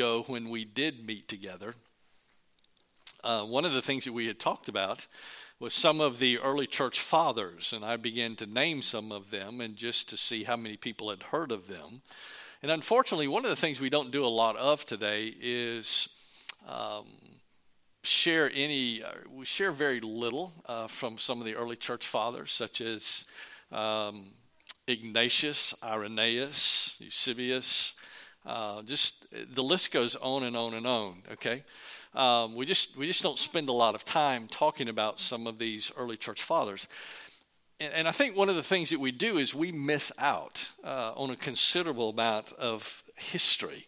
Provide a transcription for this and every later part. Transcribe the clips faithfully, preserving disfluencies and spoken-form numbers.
ago when we did meet together, uh, one of the things that we had talked about was some of the early church fathers, and I began to name some of them and just to see how many people had heard of them. And unfortunately, one of the things we don't do a lot of today is um, share any, uh, we share very little uh, from some of the early church fathers, such as um, Ignatius, Irenaeus, Eusebius, uh, just the list goes on and on and on, okay? Um, we just we just don't spend a lot of time talking about some of these early church fathers. And, and I think one of the things that we do is we miss out uh, on a considerable amount of history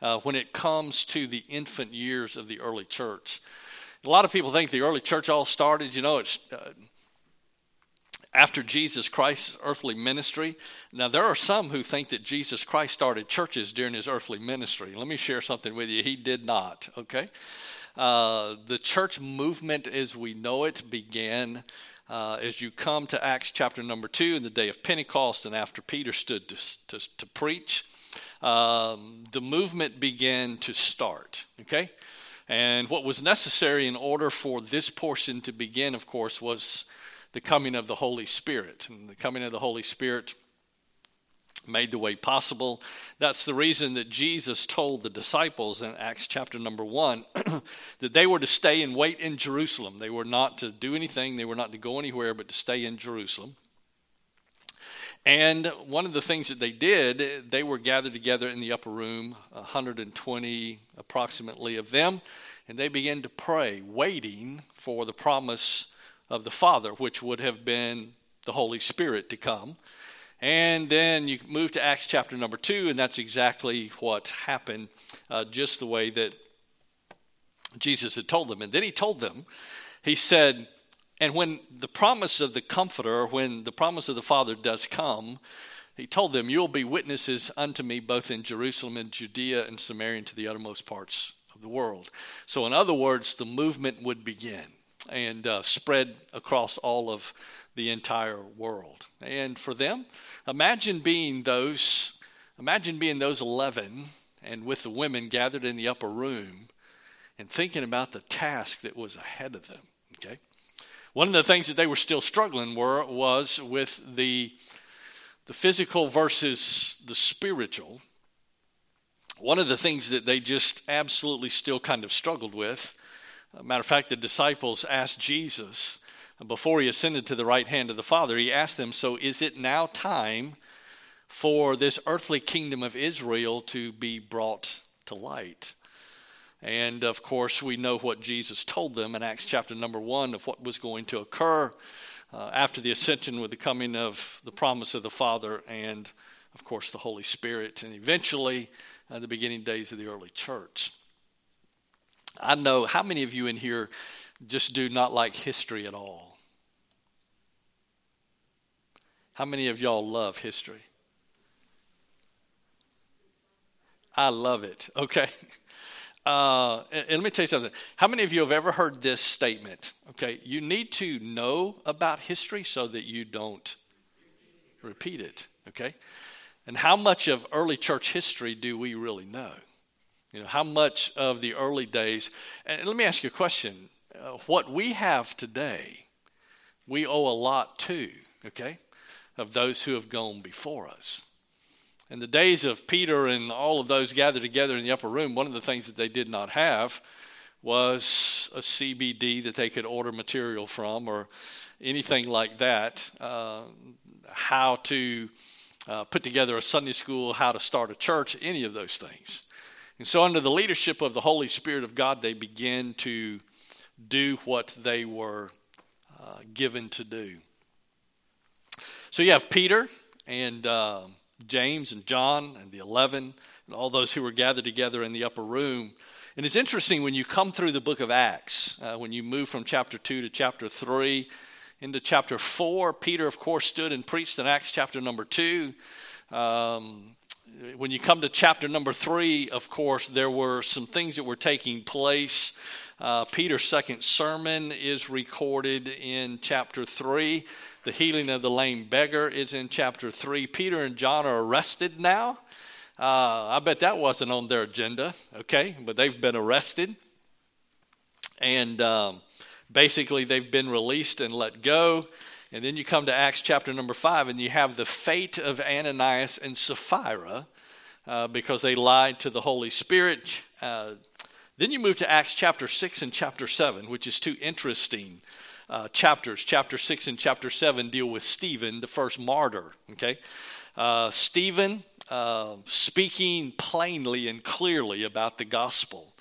uh, when it comes to the infant years of the early church. A lot of people think the early church all started, you know, it's uh, after Jesus Christ's earthly ministry. Now, there are some who think that Jesus Christ started churches during his earthly ministry. Let me share something with you. He did not, okay? Uh, the church movement as we know it began uh, as you come to Acts chapter number two in the day of Pentecost and after Peter stood to, to, to preach. Um, the movement began to start, okay? And what was necessary in order for this portion to begin, of course, was the coming of the Holy Spirit. And the coming of the Holy Spirit made the way possible. That's the reason that Jesus told the disciples in Acts chapter number one that they were to stay and wait in Jerusalem. They were not to do anything. They were not to go anywhere but to stay in Jerusalem. And one of the things that they did, they were gathered together in the upper room, one hundred twenty approximately of them, and they began to pray, waiting for the promise of the Father, which would have been the Holy Spirit to come. And then you move to Acts chapter number two, and that's exactly what happened, uh, just the way that Jesus had told them. And then he told them, he said, and when the promise of the Comforter, when the promise of the Father does come, he told them, you'll be witnesses unto me both in Jerusalem and Judea and Samaria and to the uttermost parts of the world. So in other words, the movement would begin and uh, spread across all of the entire world. And for them, imagine being those, imagine being those eleven and with the women gathered in the upper room and thinking about the task that was ahead of them, okay? One of the things that they were still struggling were was with the the physical versus the spiritual. One of the things that they just absolutely still kind of struggled with. Matter of fact, the disciples asked Jesus, before he ascended to the right hand of the Father, he asked them, so is it now time for this earthly kingdom of Israel to be brought to light? And of course, we know what Jesus told them in Acts chapter number one of what was going to occur uh, after the ascension with the coming of the promise of the Father and, of course, the Holy Spirit, and eventually uh, the beginning days of the early church. I know how many of you in here just do not like history at all? How many of y'all love history? I love it, okay? Uh, and let me tell you something. How many of you have ever heard this statement? Okay, you need to know about history so that you don't repeat it, okay? And how much of early church history do we really know? You know, how much of the early days, and let me ask you a question. Uh, what we have today, we owe a lot to, okay, of those who have gone before us. In the days of Peter and all of those gathered together in the upper room, one of the things that they did not have was a C B D that they could order material from or anything like that, uh, how to uh, put together a Sunday school, how to start a church, any of those things. And so under the leadership of the Holy Spirit of God, they began to do what they were uh, given to do. So you have Peter and uh, James and John and the eleven and all those who were gathered together in the upper room. And it's interesting when you come through the book of Acts, uh, when you move from chapter two to chapter three into chapter four, Peter, of course, stood and preached in Acts chapter number two. Um When you come to chapter number three, of course, there were some things that were taking place. Uh, Peter's second sermon is recorded in chapter three. The healing of the lame beggar is in chapter three. Peter and John are arrested now. Uh, I bet that wasn't on their agenda, okay? But they've been arrested. And um, basically they've been released and let go. And then you come to Acts chapter number five, and you have the fate of Ananias and Sapphira uh, because they lied to the Holy Spirit. Uh, then you move to Acts chapter six and chapter seven, which is two interesting uh, chapters. Chapter six and chapter seven deal with Stephen, the first martyr, okay? Uh, Stephen uh, speaking plainly and clearly about the gospel.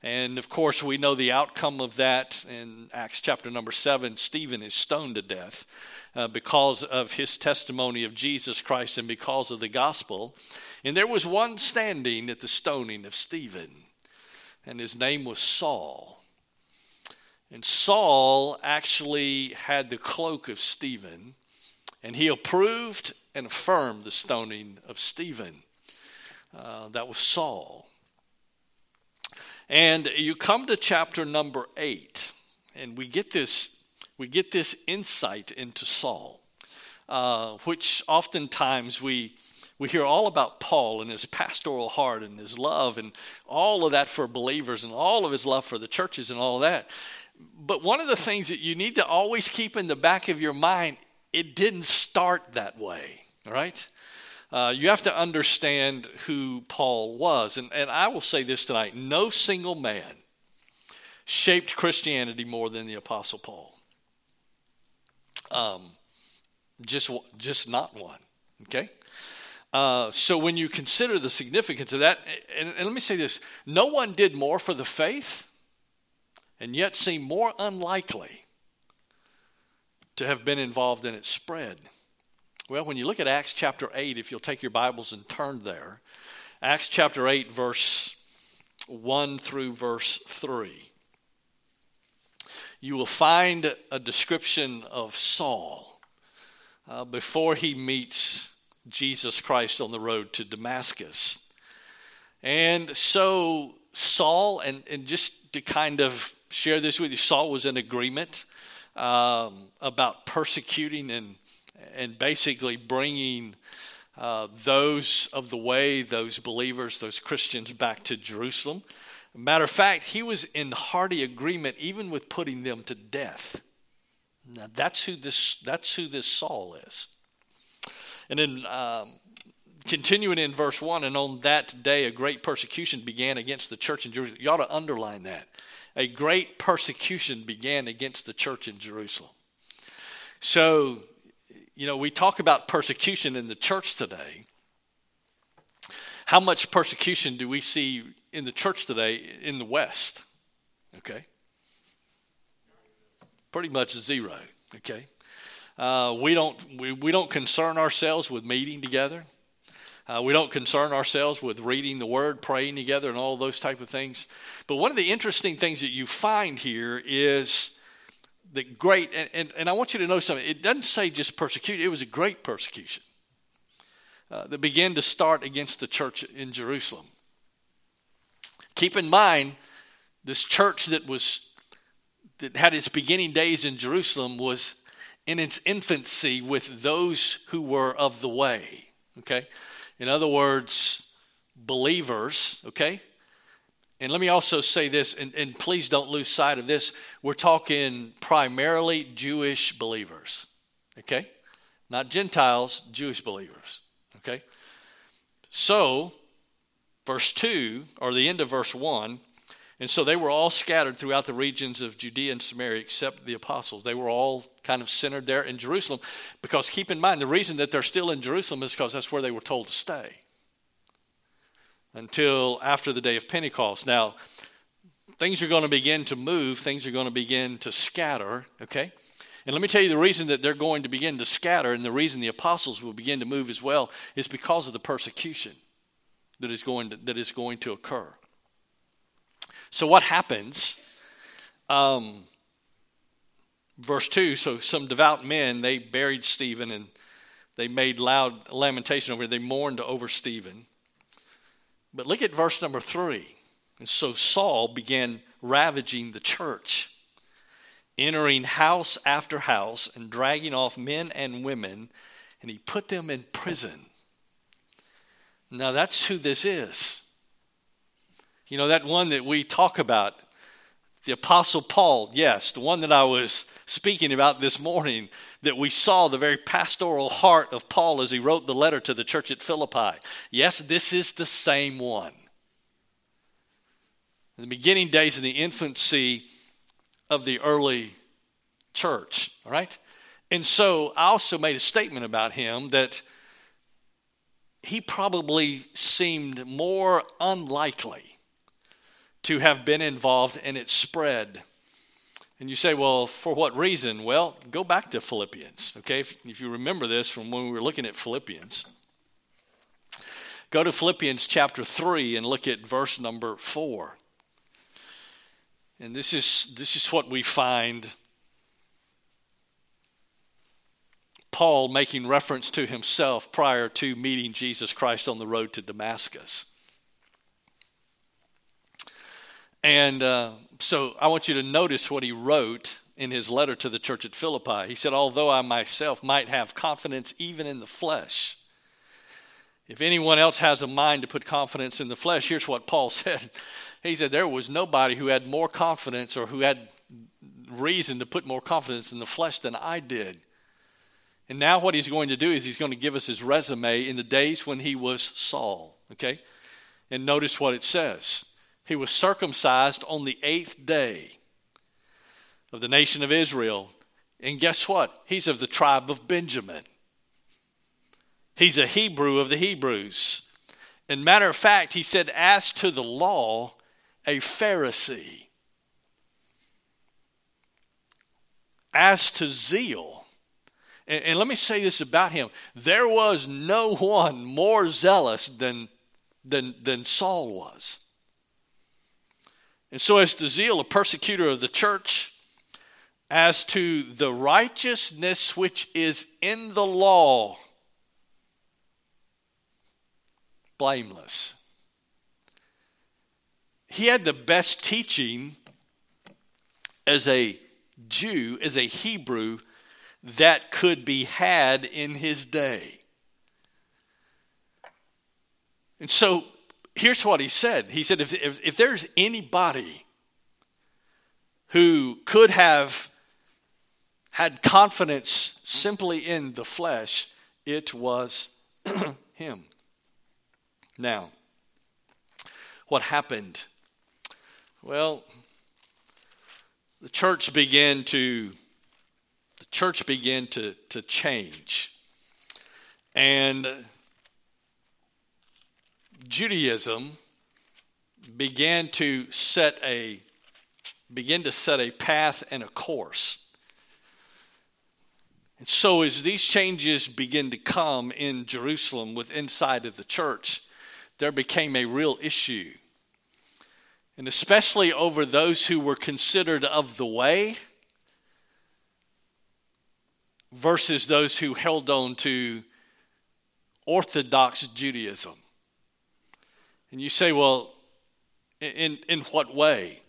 And, of course, we know the outcome of that in Acts chapter number seven. Stephen is stoned to death uh, because of his testimony of Jesus Christ and because of the gospel. And there was one standing at the stoning of Stephen, and his name was Saul. And Saul actually had the cloak of Stephen, and he approved and affirmed the stoning of Stephen. Uh, that was Saul. And you come to chapter number eight, and we get this we get this insight into Saul, uh, which oftentimes we we hear all about Paul and his pastoral heart and his love and all of that for believers and all of his love for the churches and all of that. But one of the things that you need to always keep in the back of your mind, it didn't start that way, all right? Uh, you have to understand who Paul was. And, and I will say this tonight. No single man shaped Christianity more than the Apostle Paul. Um, just, just not one, okay? Uh, so when you consider the significance of that, and, and let me say this. No one did more for the faith and yet seemed more unlikely to have been involved in its spread. Well, when you look at Acts chapter eight, if you'll take your Bibles and turn there, Acts chapter eight, verse one through verse three, you will find a description of Saul uh, before he meets Jesus Christ on the road to Damascus. And so Saul, and, and just to kind of share this with you, Saul was in agreement um, about persecuting and And basically bringing uh, those of the way, those believers, those Christians back to Jerusalem. Matter of fact, he was in hearty agreement even with putting them to death. Now that's who this, that's who this Saul is. And then um, continuing in verse one, and on that day a great persecution began against the church in Jerusalem. You ought to underline that. A great persecution began against the church in Jerusalem. So, you know, we talk about persecution in the church today. How much persecution do we see in the church today in the West? Okay. Pretty much zero. Okay. Uh, we don't we, we don't concern ourselves with meeting together. Uh, we don't concern ourselves with reading the word, praying together, and all those type of things. But one of the interesting things that you find here is the great, and, and, and I want you to know something. It doesn't say just persecution. It was a great persecution uh, that began to start against the church in Jerusalem. Keep in mind, this church that was that had its beginning days in Jerusalem was in its infancy with those who were of the way. Okay, in other words, believers. Okay. And let me also say this, and, and please don't lose sight of this. We're talking primarily Jewish believers, okay? Not Gentiles, Jewish believers, okay? So, verse two, or the end of verse one, and so they were all scattered throughout the regions of Judea and Samaria except the apostles. They were all kind of centered there in Jerusalem because keep in mind, the reason that they're still in Jerusalem is because that's where they were told to stay until after the day of Pentecost. Now, things are going to begin to move. Things are going to begin to scatter, okay? And let me tell you the reason that they're going to begin to scatter and the reason the apostles will begin to move as well is because of the persecution that is going to, that is going to occur. So what happens? Um, verse two, so some devout men, they buried Stephen and they made loud lamentation over him. They mourned over Stephen. But look at verse number three. And so Saul began ravaging the church, entering house after house and dragging off men and women, and he put them in prison. Now that's who this is. You know, that one that we talk about, the Apostle Paul, yes, the one that I was speaking about this morning, that we saw the very pastoral heart of Paul as he wrote the letter to the church at Philippi. Yes, this is the same one. In the beginning days and the infancy of the early church, all right? And so I also made a statement about him that he probably seemed more unlikely to have been involved in its spread. And you say, well, for what reason? Well, go back to Philippians, okay? If, if you remember this from when we were looking at Philippians. Go to Philippians chapter three and look at verse number four. And this is, this is what we find Paul making reference to himself prior to meeting Jesus Christ on the road to Damascus. And uh, so I want you to notice what he wrote in his letter to the church at Philippi. He said, although I myself might have confidence even in the flesh. If anyone else has a mind to put confidence in the flesh, here's what Paul said. He said there was nobody who had more confidence or who had reason to put more confidence in the flesh than I did. And now what he's going to do is he's going to give us his resume in the days when he was Saul, okay? And notice what it says. He was circumcised on the eighth day of the nation of Israel. And guess what? He's of the tribe of Benjamin. He's a Hebrew of the Hebrews. And matter of fact, he said, as to the law, a Pharisee. As to zeal, and, and let me say this about him, there was no one more zealous than, than, than Saul was. And so as to zeal, a persecutor of the church, as to the righteousness which is in the law, blameless. He had the best teaching as a Jew, as a Hebrew, that could be had in his day. And so, here's what he said. He said, if, if, if there's anybody who could have had confidence simply in the flesh, it was him. Now, what happened? Well, the church began to the church began to, to change. And Judaism began to set a begin to set a path and a course. And so as these changes begin to come in Jerusalem with inside of the church, there became a real issue. And especially over those who were considered of the way versus those who held on to Orthodox Judaism. And you say, well, in, in what way?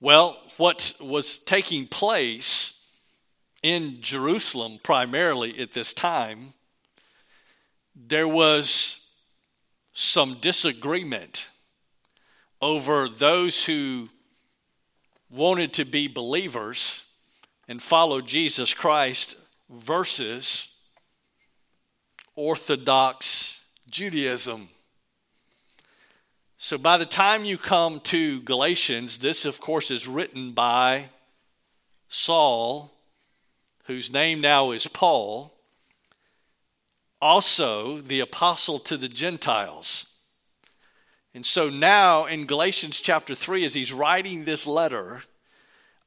Well, what was taking place in Jerusalem primarily at this time, there was some disagreement over those who wanted to be believers and follow Jesus Christ versus Orthodox Judaism. So by the time you come to Galatians, this of course is written by Saul, whose name now is Paul, also the apostle to the Gentiles. And so now in Galatians chapter three, as he's writing this letter,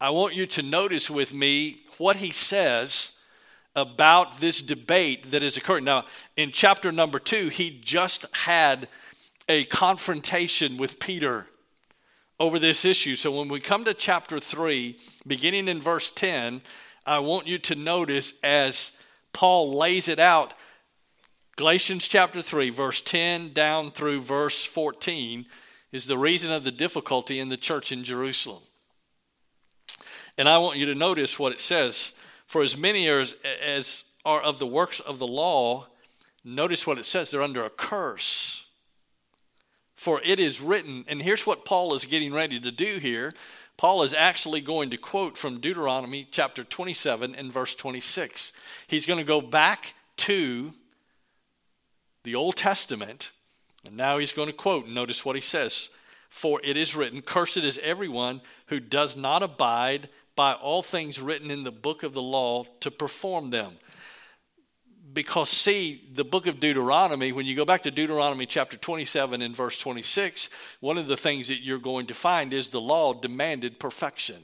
I want you to notice with me what he says about this debate that is occurring. Now, in chapter number two, he just had a confrontation with Peter over this issue. So when we come to chapter three, beginning in verse ten, I want you to notice as Paul lays it out, Galatians chapter three, verse ten down through verse fourteen is the reason of the difficulty in the church in Jerusalem. And I want you to notice what it says. For as many as, as are of the works of the law, Notice what it says. They're under a curse. For it is written, and here's what Paul is getting ready to do here. Paul is actually going to quote from Deuteronomy chapter twenty-seven and verse twenty-six. He's going to go back to the Old Testament, and now he's going to quote. Notice what he says. For it is written, cursed is everyone who does not abide by all things written in the book of the law to perform them. Because see, the book of Deuteronomy, when you go back to Deuteronomy chapter twenty-seven and verse twenty-six, one of the things that you're going to find is the law demanded perfection.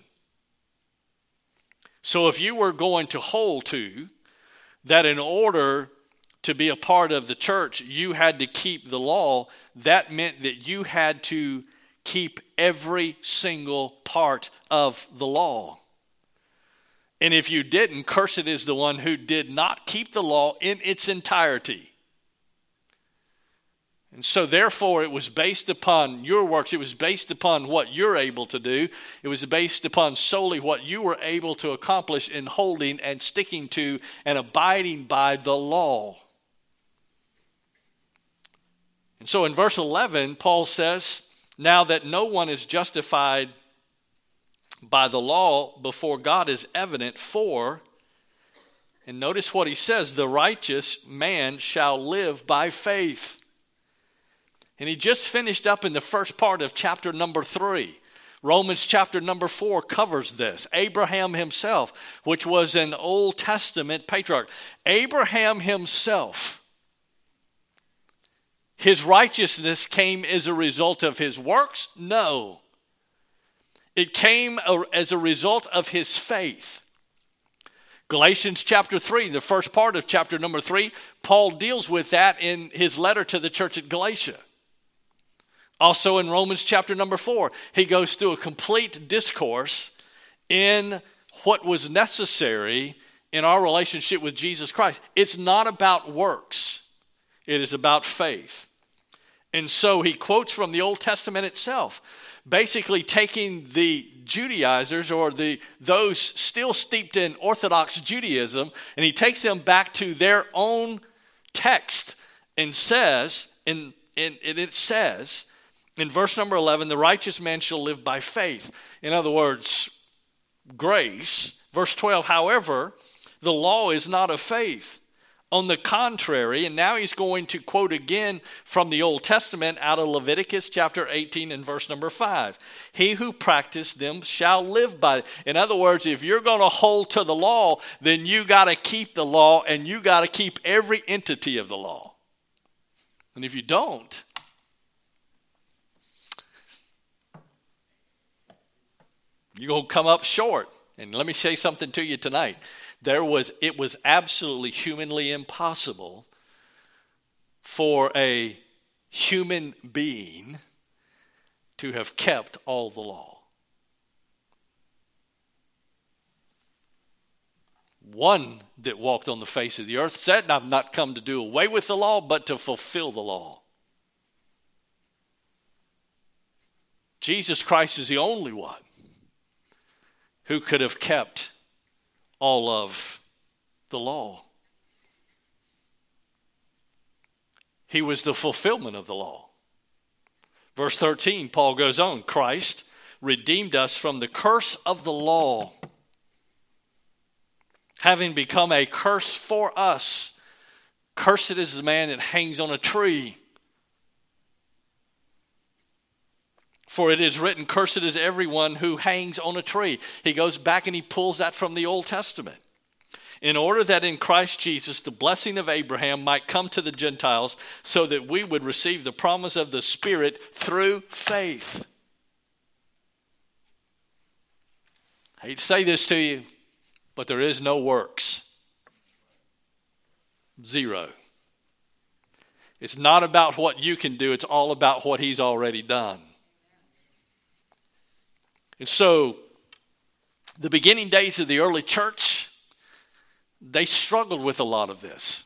So if you were going to hold to that in order to be a part of the church, you had to keep the law, that meant that you had to keep every single part of the law. And if you didn't, cursed is the one who did not keep the law in its entirety. And so therefore it was based upon your works. It was based upon what you're able to do. It was based upon solely what you were able to accomplish in holding and sticking to and abiding by the law. And so in verse eleven, Paul says, now that no one is justified by the law before God is evident, for, and notice what he says, the righteous man shall live by faith. And he just finished up in the first part of chapter number three. Romans chapter number four covers this. Abraham himself, which was an Old Testament patriarch. Abraham himself, his righteousness came as a result of his works? No. It came as a result of his faith. Galatians chapter three, the first part of chapter number three, Paul deals with that in his letter to the church at Galatia. Also in Romans chapter number four, he goes through a complete discourse in what was necessary in our relationship with Jesus Christ. It's not about works. It is about faith. And so he quotes from the Old Testament itself, basically taking the Judaizers or the those still steeped in Orthodox Judaism, and he takes them back to their own text and says, and, and, and it says in verse number eleven, the righteous man shall live by faith. In other words, grace. Verse twelve, however, the law is not of faith. On the contrary, and now he's going to quote again from the Old Testament out of Leviticus chapter eighteen and verse number five. He who practiced them shall live by it. In other words, if you're going to hold to the law, then you got to keep the law and you got to keep every entity of the law. And if you don't, you're going to come up short. And let me say something to you tonight. There was, it was absolutely humanly impossible for a human being to have kept all the law. One that walked on the face of the earth said, I've not come to do away with the law, but to fulfill the law. Jesus Christ is the only one who could have kept all of the law. He was the fulfillment of the law. Verse thirteen, Paul goes on, Christ redeemed us from the curse of the law, having become a curse for us. Cursed is the man that hangs on a tree. For it is written, cursed is everyone who hangs on a tree. He goes back and he pulls that from the Old Testament. In order that in Christ Jesus the blessing of Abraham might come to the Gentiles, so that we would receive the promise of the Spirit through faith. I hate to say this to you, but there is no works. Zero. It's not about what you can do. It's all about what he's already done. And so, the beginning days of the early church, they struggled with a lot of this.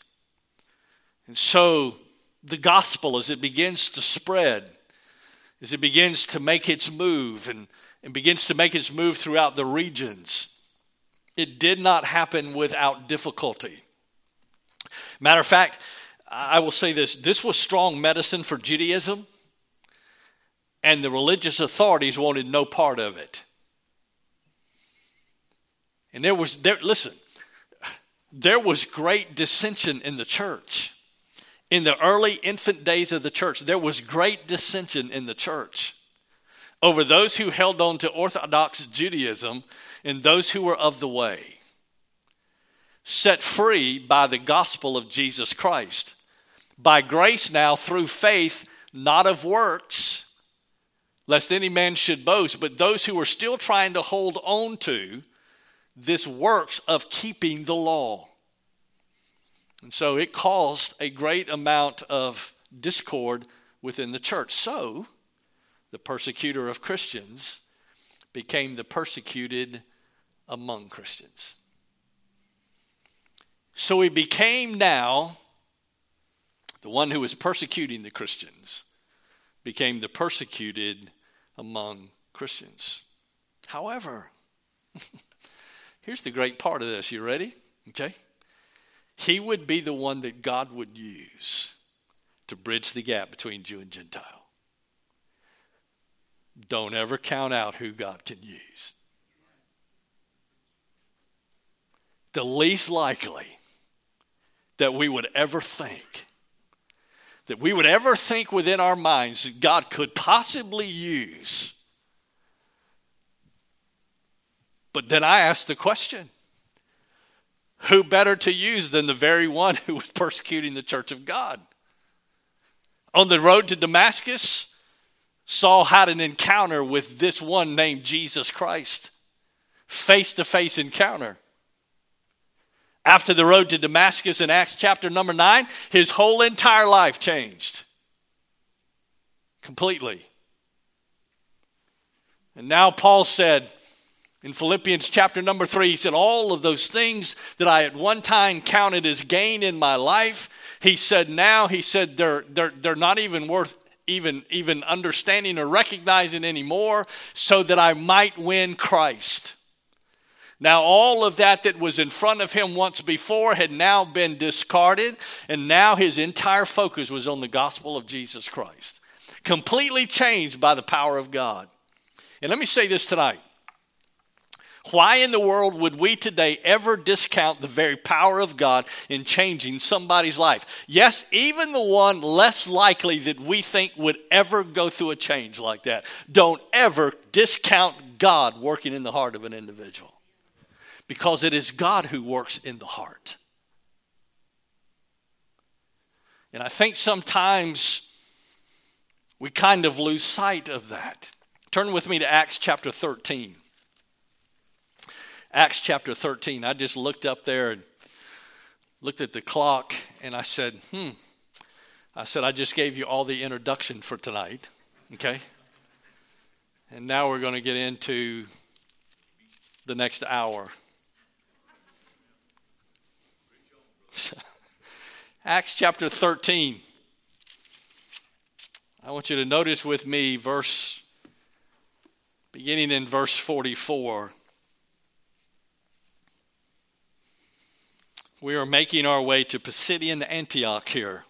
And so, the gospel, as it begins to spread, as it begins to make its move and, and begins to make its move throughout the regions, it did not happen without difficulty. Matter of fact, I will say this, this was strong medicine for Judaism, and the religious authorities wanted no part of it. And there was, there, listen, there was great dissension in the church. In the early infant days of the church, there was great dissension in the church over those who held on to Orthodox Judaism and those who were of the way, set free by the gospel of Jesus Christ. By grace now through faith, not of works, lest any man should boast, but those who were still trying to hold on to this works of keeping the law. And so it caused a great amount of discord within the church. So the persecutor of Christians became the persecuted among Christians. So he became now, the one who was persecuting the Christians, became the persecuted among Christians. However, here's the great part of this. You ready? Okay. He would be the one that God would use to bridge the gap between Jew and Gentile. Don't ever count out who God can use. The least likely that we would ever think, that we would ever think within our minds that God could possibly use. But then I asked the question, who better to use than the very one who was persecuting the church of God? On the road to Damascus, Saul had an encounter with this one named Jesus Christ. Face-to-face encounter. After the road to Damascus in Acts chapter number nine, his whole entire life changed. Completely. And now Paul said, in Philippians chapter number three, he said, all of those things that I at one time counted as gain in my life, he said now, he said they're, they're, they're not even worth even, even understanding or recognizing anymore, so that I might win Christ. Now all of that that was in front of him once before had now been discarded, and now his entire focus was on the gospel of Jesus Christ. Completely changed by the power of God. And let me say this tonight. Why in the world would we today ever discount the very power of God in changing somebody's life? Yes, even the one less likely that we think would ever go through a change like that. Don't ever discount God working in the heart of an individual, because it is God who works in the heart. And I think sometimes we kind of lose sight of that. Turn with me to Acts chapter thirteen. Acts chapter thirteen, I just looked up there and looked at the clock, and I said, hmm, I said, I just gave you all the introduction for tonight, okay? And now we're going to get into the next hour. Acts chapter thirteen. I want you to notice with me verse, beginning in verse forty-four. We are making our way to Pisidian Antioch here.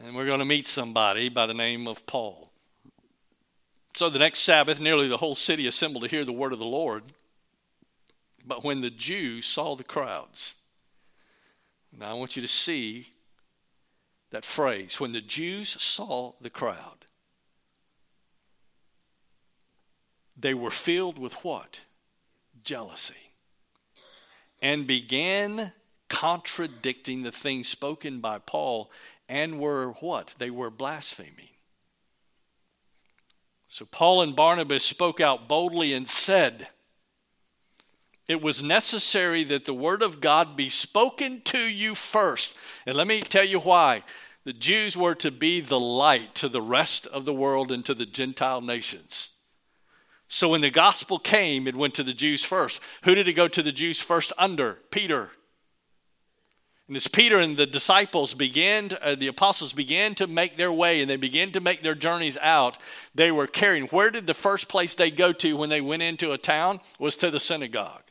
And we're going to meet somebody by the name of Paul. So the next Sabbath, nearly the whole city assembled to hear the word of the Lord. But when the Jews saw the crowds, now I want you to see that phrase, when the Jews saw the crowd, they were filled with what? Jealousy. And began contradicting the things spoken by Paul, and were what? They were blaspheming. So Paul and Barnabas spoke out boldly and said, it was necessary that the word of God be spoken to you first. And let me tell you why. The Jews were to be the light to the rest of the world and to the Gentile nations. So when the gospel came, it went to the Jews first. Who did it go to the Jews first under? Peter. And as Peter and the disciples began, to, uh, the apostles began to make their way, and they began to make their journeys out, they were carrying. Where did the first place they go to when they went into a town? Was to the synagogue.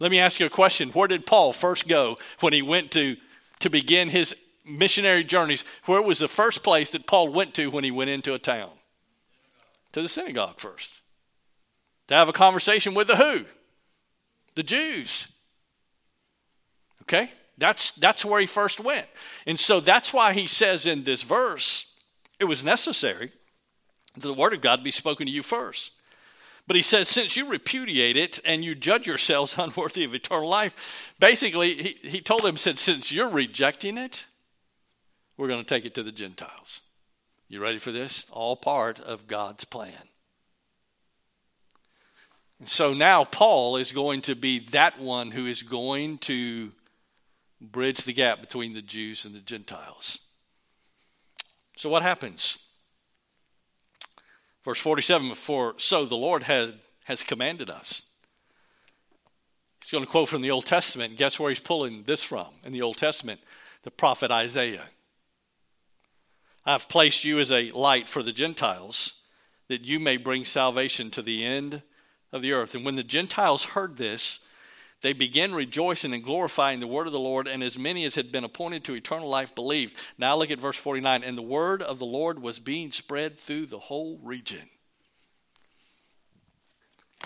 Let me ask you a question. Where did Paul first go when he went to, to begin his missionary journeys where it was the first place that Paul went to when he went into a town? To the synagogue first. To have a conversation with the who? The Jews. Okay? That's, that's where he first went. And so that's why he says in this verse, it was necessary that the word of God be spoken to you first. But he says, since you repudiate it and you judge yourselves unworthy of eternal life, basically he, he told them, said, since you're rejecting it, we're going to take it to the Gentiles. You ready for this? All part of God's plan. And so now Paul is going to be that one who is going to bridge the gap between the Jews and the Gentiles. So what happens? Verse forty-seven, for so the Lord had, has commanded us. He's going to quote from the Old Testament. And guess where he's pulling this from? In the Old Testament, the prophet Isaiah. I've placed you as a light for the Gentiles, that you may bring salvation to the end of the earth. And when the Gentiles heard this, they began rejoicing and glorifying the word of the Lord, and as many as had been appointed to eternal life believed. Now look at verse forty-nine. And the word of the Lord was being spread through the whole region.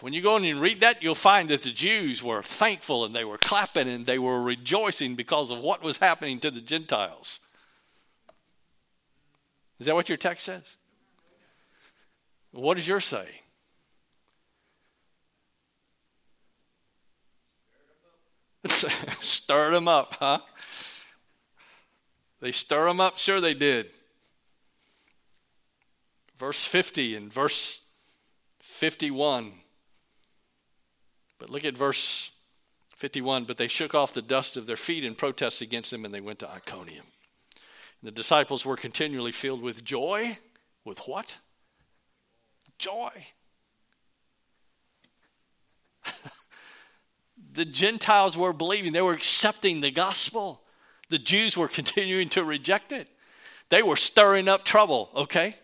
When you go in and read that, you'll find that the Jews were thankful and they were clapping and they were rejoicing because of what was happening to the Gentiles. Is that what your text says? What does yours say? Stirred them up, huh? They stir them up? Sure they did. Verse fifty and verse fifty-one. But look at verse fifty-one. But they shook off the dust of their feet in protest against him, and they went to Iconium. And the disciples were continually filled with joy. With what? Joy. The Gentiles were believing. They were accepting the gospel. The Jews were continuing to reject it. They were stirring up trouble, okay?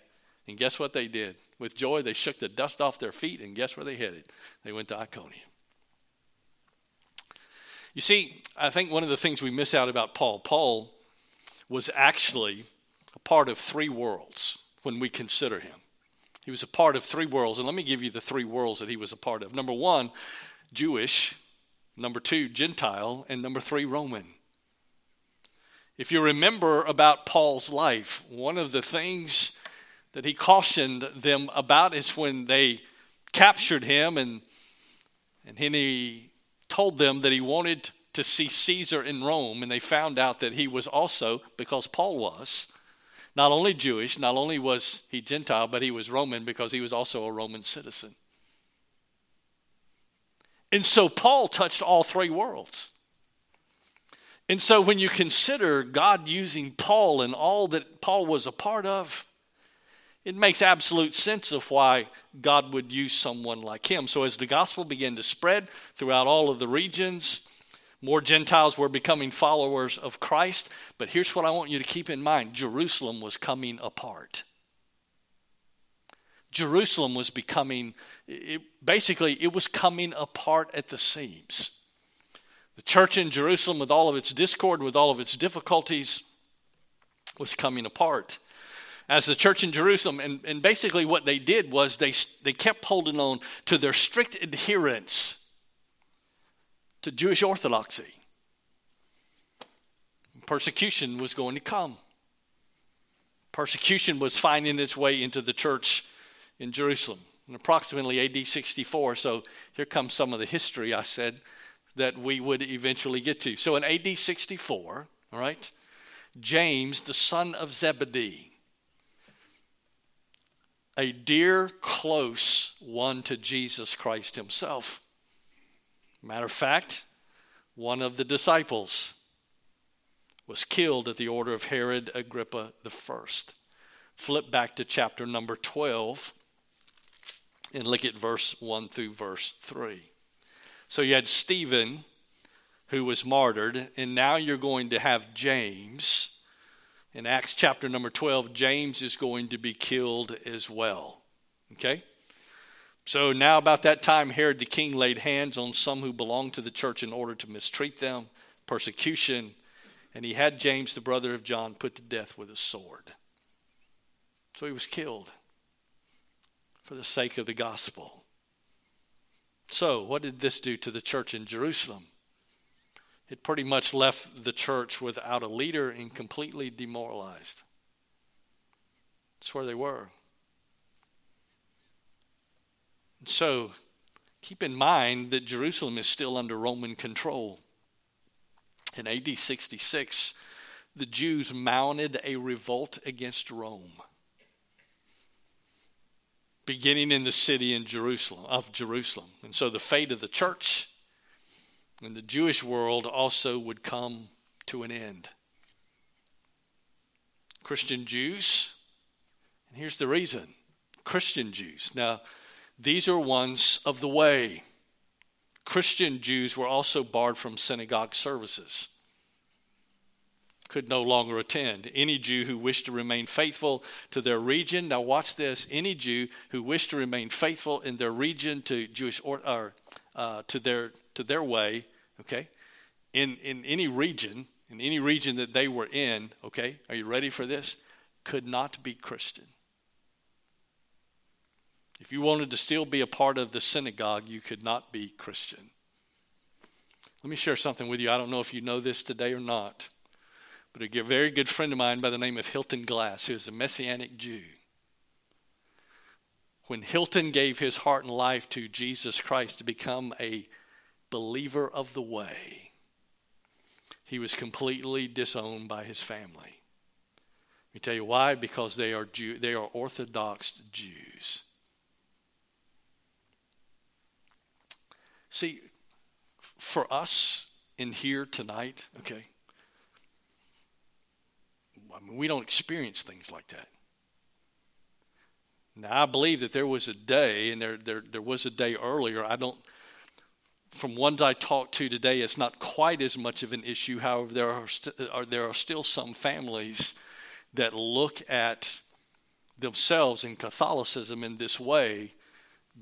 And guess what they did? With joy, they shook the dust off their feet, and guess where they headed? They went to Iconium. You see, I think one of the things we miss out about Paul, Paul was actually a part of three worlds when we consider him. He was a part of three worlds, and let me give you the three worlds that he was a part of. Number one, Jewish. Number two, Gentile, and number three, Roman. If you remember about Paul's life, one of the things that he cautioned them about is when they captured him and, and he told them that he wanted to see Caesar in Rome, and they found out that he was also, because Paul was, not only Jewish, not only was he Gentile, but he was Roman because he was also a Roman citizen. And so Paul touched all three worlds. And so when you consider God using Paul and all that Paul was a part of, it makes absolute sense of why God would use someone like him. So as the gospel began to spread throughout all of the regions, more Gentiles were becoming followers of Christ. But here's what I want you to keep in mind. Jerusalem was coming apart. Jerusalem was becoming, it, basically, it was coming apart at the seams. The church in Jerusalem, with all of its discord, with all of its difficulties, was coming apart. As the church in Jerusalem, and, and basically what they did was they, they kept holding on to their strict adherence to Jewish orthodoxy. Persecution was going to come. Persecution was finding its way into the church in Jerusalem, in approximately A D sixty-four. So here comes some of the history I said that we would eventually get to. So in A D sixty-four, all right, James, the son of Zebedee, a dear, close one to Jesus Christ himself. Matter of fact, one of the disciples was killed at the order of Herod Agrippa the First. Flip back to chapter number twelve. And look at verse one through verse three. So you had Stephen, who was martyred, and now you're going to have James. In Acts chapter number twelve, James is going to be killed as well. Okay? So now about that time, Herod the king laid hands on some who belonged to the church in order to mistreat them, persecution, and he had James, the brother of John, put to death with a sword. So he was killed for the sake of the gospel. So what did this do to the church in Jerusalem? It pretty much left the church without a leader and completely demoralized. That's where they were. And so keep in mind that Jerusalem is still under Roman control. In A D sixty-six, the Jews mounted a revolt against Rome, beginning in the city in Jerusalem, of Jerusalem. And so the fate of the church and the Jewish world also would come to an end. Christian Jews, and here's the reason, Christian Jews. Now, these are ones of the way. Christian Jews were also barred from synagogue services, could no longer attend. Any Jew who wished to remain faithful to their region, now watch this, any Jew who wished to remain faithful in their region to Jewish or, or uh, to their to their way, okay, in in any region, in any region that they were in, okay, are you ready for this? Could not be Christian. If you wanted to still be a part of the synagogue, you could not be Christian. Let me share something with you. I don't know if you know this today or not, but a very good friend of mine by the name of Hilton Glass, who is a Messianic Jew. When Hilton gave his heart and life to Jesus Christ to become a believer of the way, he was completely disowned by his family. Let me tell you why. Because they are Jew, they are Orthodox Jews. See, for us in here tonight, okay, I mean, we don't experience things like that. Now, I believe that there was a day, and there there there was a day earlier. I don't, from ones I talked to today, it's not quite as much of an issue. However, there are, st- are there are still some families that look at themselves in Catholicism in this way,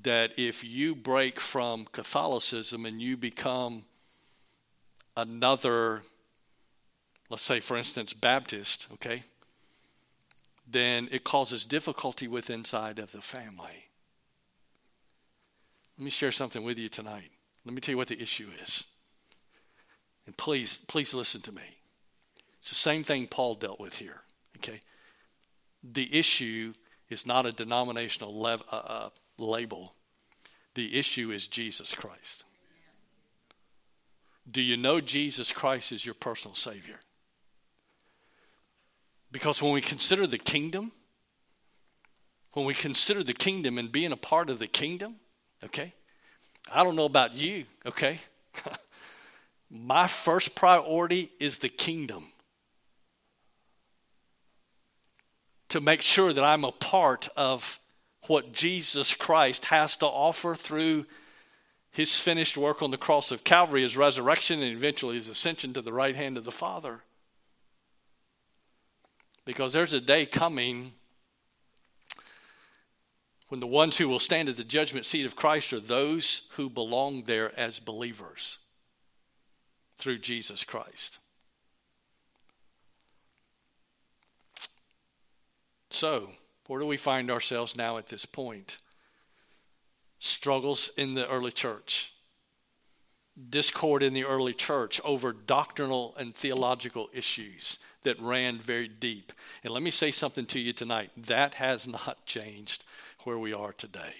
that if you break from Catholicism and you become another, let's say, for instance, Baptist, okay, then it causes difficulty with inside of the family. Let me share something with you tonight. Let me tell you what the issue is. And please, please listen to me. It's the same thing Paul dealt with here, okay? The issue is not a denominational level. Uh, uh, label. The issue is Jesus Christ. Do you know Jesus Christ is your personal Savior? Because when we consider the kingdom, when we consider the kingdom and being a part of the kingdom, okay, I don't know about you, okay, my first priority is the kingdom. To make sure that I'm a part of what Jesus Christ has to offer through his finished work on the cross of Calvary, his resurrection, and eventually his ascension to the right hand of the Father. Because there's a day coming when the ones who will stand at the judgment seat of Christ are those who belong there as believers through Jesus Christ. So, where do we find ourselves now at this point? Struggles in the early church. Discord in the early church over doctrinal and theological issues that ran very deep. And let me say something to you tonight. That has not changed where we are today.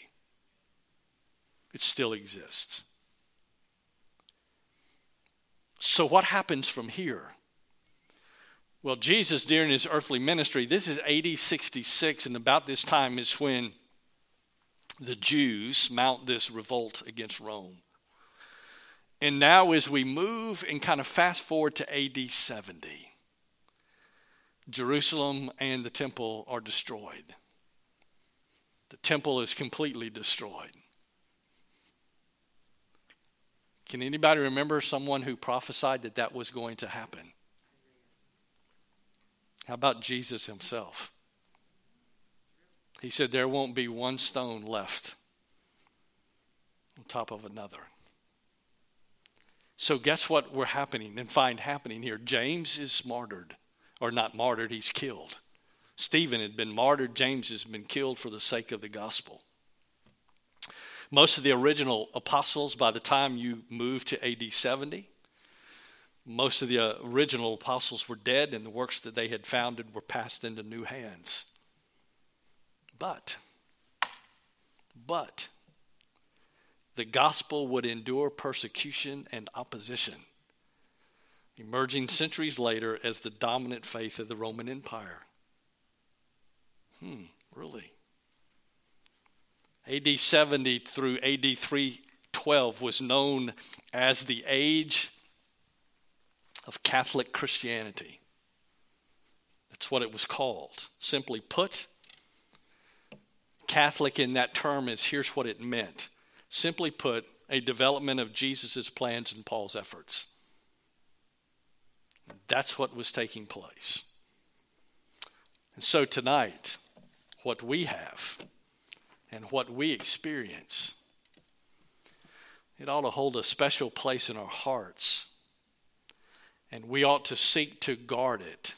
It still exists. So what happens from here? Well, Jesus, during his earthly ministry, this is A D sixty-six, and about this time is when the Jews mount this revolt against Rome. And now as we move and kind of fast forward to A D seventy, Jerusalem and the temple are destroyed. The temple is completely destroyed. Can anybody remember someone who prophesied that that was going to happen? How about Jesus himself? He said there won't be one stone left on top of another. So guess what we're happening and find happening here? James is martyred, or not martyred, he's killed. Stephen had been martyred. James has been killed for the sake of the gospel. Most of the original apostles, by the time you move to A D seventy, most of the original apostles were dead, and the works that they had founded were passed into new hands. But, but, the gospel would endure persecution and opposition, emerging centuries later as the dominant faith of the Roman Empire. Hmm, really? A D seventy through A D three twelve was known as the age of Catholic Christianity. That's what it was called. Simply put, Catholic in that term is, here's what it meant. Simply put, a development of Jesus' plans and Paul's efforts. That's what was taking place. And so tonight, what we have and what we experience, it ought to hold a special place in our hearts, and we ought to seek to guard it,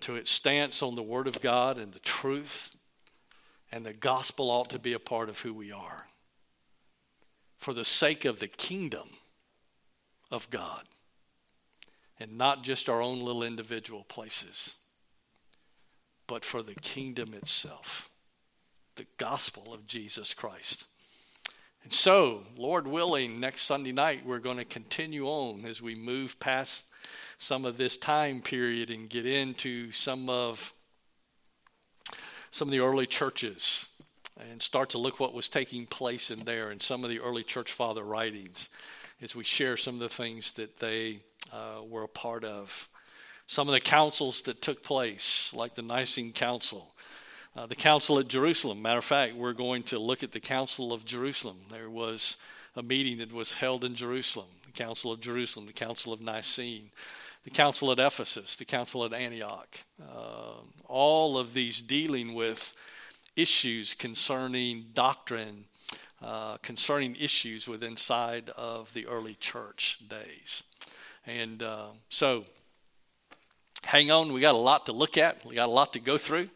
to its stance on the Word of God and the truth. And the gospel ought to be a part of who we are, for the sake of the kingdom of God, and not just our own little individual places, but for the kingdom itself, the gospel of Jesus Christ. And so, Lord willing, next Sunday night we're going to continue on as we move past some of this time period and get into some of some of the early churches and start to look what was taking place in there and some of the early church father writings as we share some of the things that they uh, were a part of. Some of the councils that took place, like the Nicene Council, uh, the Council at Jerusalem. Matter of fact, we're going to look at the Council of Jerusalem. There was a meeting that was held in Jerusalem, the Council of Jerusalem, the Council of Nicene, the Council at Ephesus, the Council at Antioch, uh, all of these dealing with issues concerning doctrine, uh, concerning issues within side of the early church days. And uh, so hang on, we got a lot to look at, we got a lot to go through,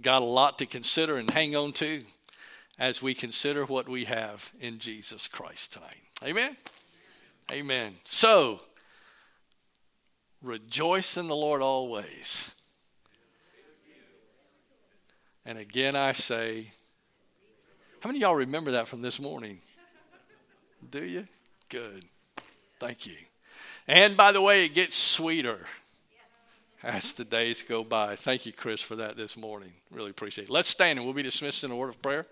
got a lot to consider and hang on to as we consider what we have in Jesus Christ tonight. Amen? Amen. Amen. So, rejoice in the Lord always. And again I say, how many of y'all remember that from this morning? Do you? Good. Thank you. And by the way, it gets sweeter as the days go by. Thank you, Chris, for that this morning. Really appreciate it. Let's stand and we'll be dismissed in a word of prayer.